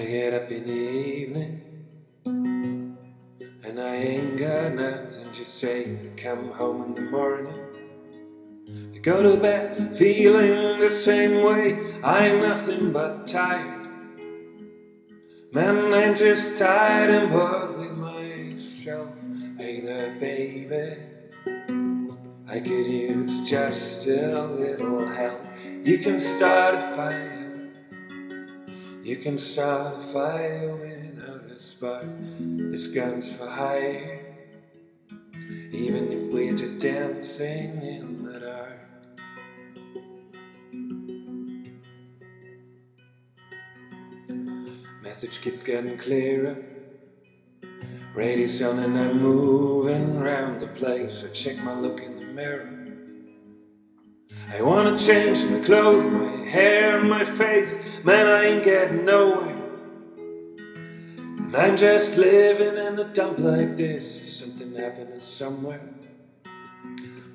I get up in the evening and I ain't got nothing to say. I come home in the morning, I go to bed feeling the same way. I'm nothing but tired, man, I'm just tired and bored with myself. Hey there, baby, I could use just a little help. You can start a fire, you can start a fire without a spark. This gun's for hire, even if we're just dancing in the dark. Message keeps getting clearer, radio's on and I'm moving round the place. I check my look in the mirror, I wanna change my clothes, my hair, my face. Man, I ain't getting nowhere, and I'm just living in a dump like this. There's something happening somewhere,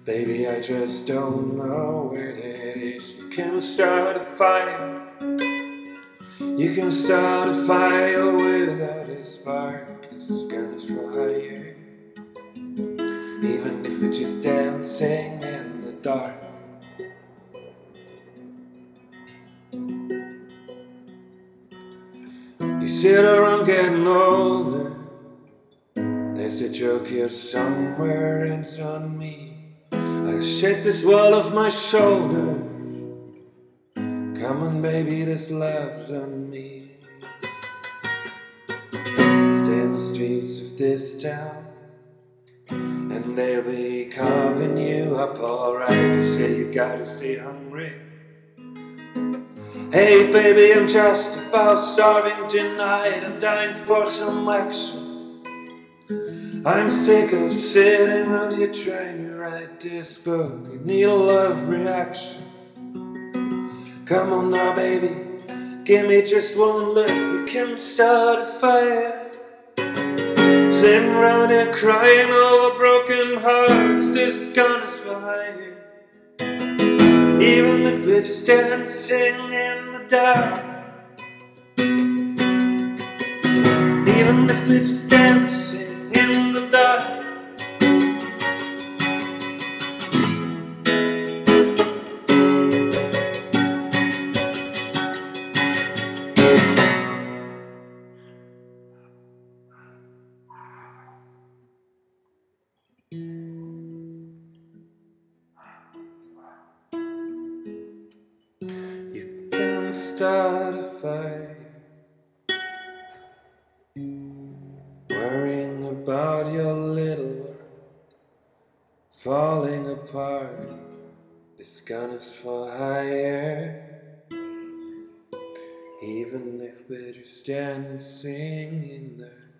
baby, I just don't know where that is. You can start a fire, you can start a fire without a spark. This is gonna fire, even if we're just dancing in the dark. You sit around getting older, there's a joke here somewhere and it's on me. I shake this wall off my shoulder, come on baby, this love's on me. Stay in the streets of this town and they'll be carving you up alright. They say you gotta stay hungry. Hey baby, I'm just about starving tonight, I'm dying for some action. I'm sick of sitting out here trying to write this book, I need a love reaction. Come on now baby, give me just one look. We can start a fire, sitting around here crying over broken hearts. This gun is for hire, even if we're just dancing in the dark. Even if we're just dancing in the dark. You can start a fire, worrying about your little world falling apart. This gun is for hire, even if we're just dancing in the